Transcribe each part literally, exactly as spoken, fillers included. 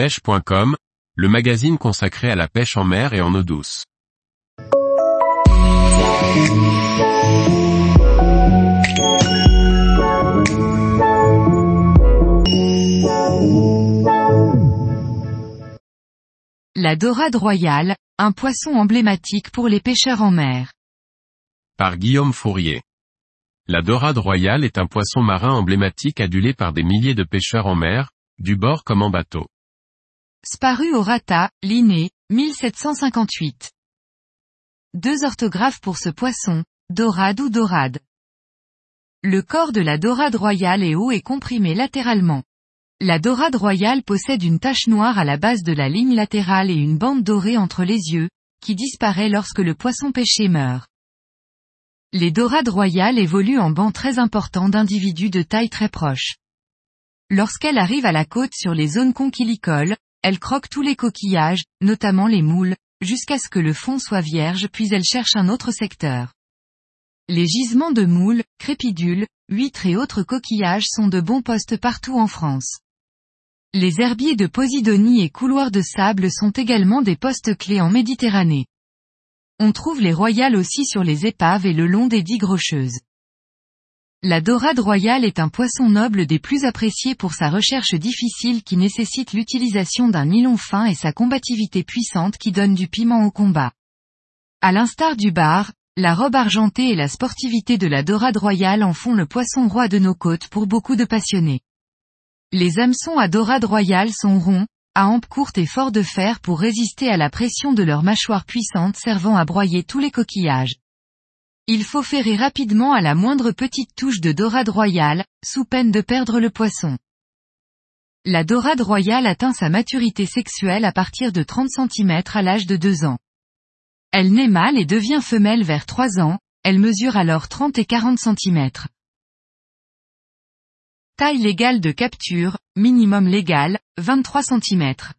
pêche point com, le magazine consacré à la pêche en mer et en eau douce. La dorade royale, un poisson emblématique pour les pêcheurs en mer. Par Guillaume Fourier. La dorade royale est un poisson marin emblématique adulé par des milliers de pêcheurs en mer, du bord comme en bateau. Sparus aurata, Linné, mille sept cent cinquante-huit. Deux orthographes pour ce poisson, dorade ou dorade. Le corps de la dorade royale est haut et comprimé latéralement. La dorade royale possède une tache noire à la base de la ligne latérale et une bande dorée entre les yeux, qui disparaît lorsque le poisson pêché meurt. Les dorades royales évoluent en banc très important d'individus de taille très proche. Lorsqu'elles arrivent à la côte sur les zones conchylicoles, elles croquent tous les coquillages, notamment les moules, jusqu'à ce que le fond soit vierge puis elles cherchent un autre secteur. Les gisements de moules, crépidules, huîtres et autres coquillages sont de bons postes partout en France. Les herbiers de Posidonie et couloirs de sable sont également des postes clés en Méditerranée. On trouve les royales aussi sur les épaves et le long des digues rocheuses. La dorade royale est un poisson noble des plus appréciés pour sa recherche difficile qui nécessite l'utilisation d'un nylon fin et sa combativité puissante qui donne du piment au combat. À l'instar du bar, la robe argentée et la sportivité de la dorade royale en font le poisson roi de nos côtes pour beaucoup de passionnés. Les hameçons à dorade royale sont ronds, à hampe courte et forts de fer pour résister à la pression de leurs mâchoires puissantes servant à broyer tous les coquillages. Il faut ferrer rapidement à la moindre petite touche de dorade royale, sous peine de perdre le poisson. La dorade royale atteint sa maturité sexuelle à partir de trente centimètres à l'âge de deux ans. Elle naît mâle et devient femelle vers trois ans, elle mesure alors trente et quarante centimètres. Taille légale de capture, minimum légal, vingt-trois centimètres.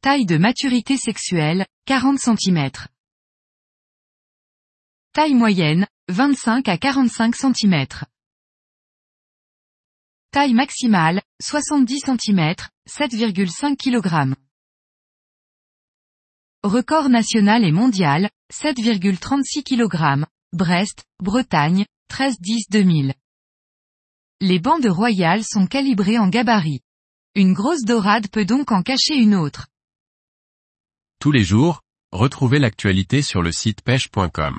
Taille de maturité sexuelle, quarante centimètres. Taille moyenne, vingt-cinq à quarante-cinq centimètres. Taille maximale, soixante-dix centimètres, sept virgule cinq kilogrammes. Record national et mondial, sept virgule trente-six kilogrammes, Brest, Bretagne, treize dix deux mille. Les bandes royales sont calibrées en gabarit. Une grosse dorade peut donc en cacher une autre. Tous les jours, retrouvez l'actualité sur le site pêche point com.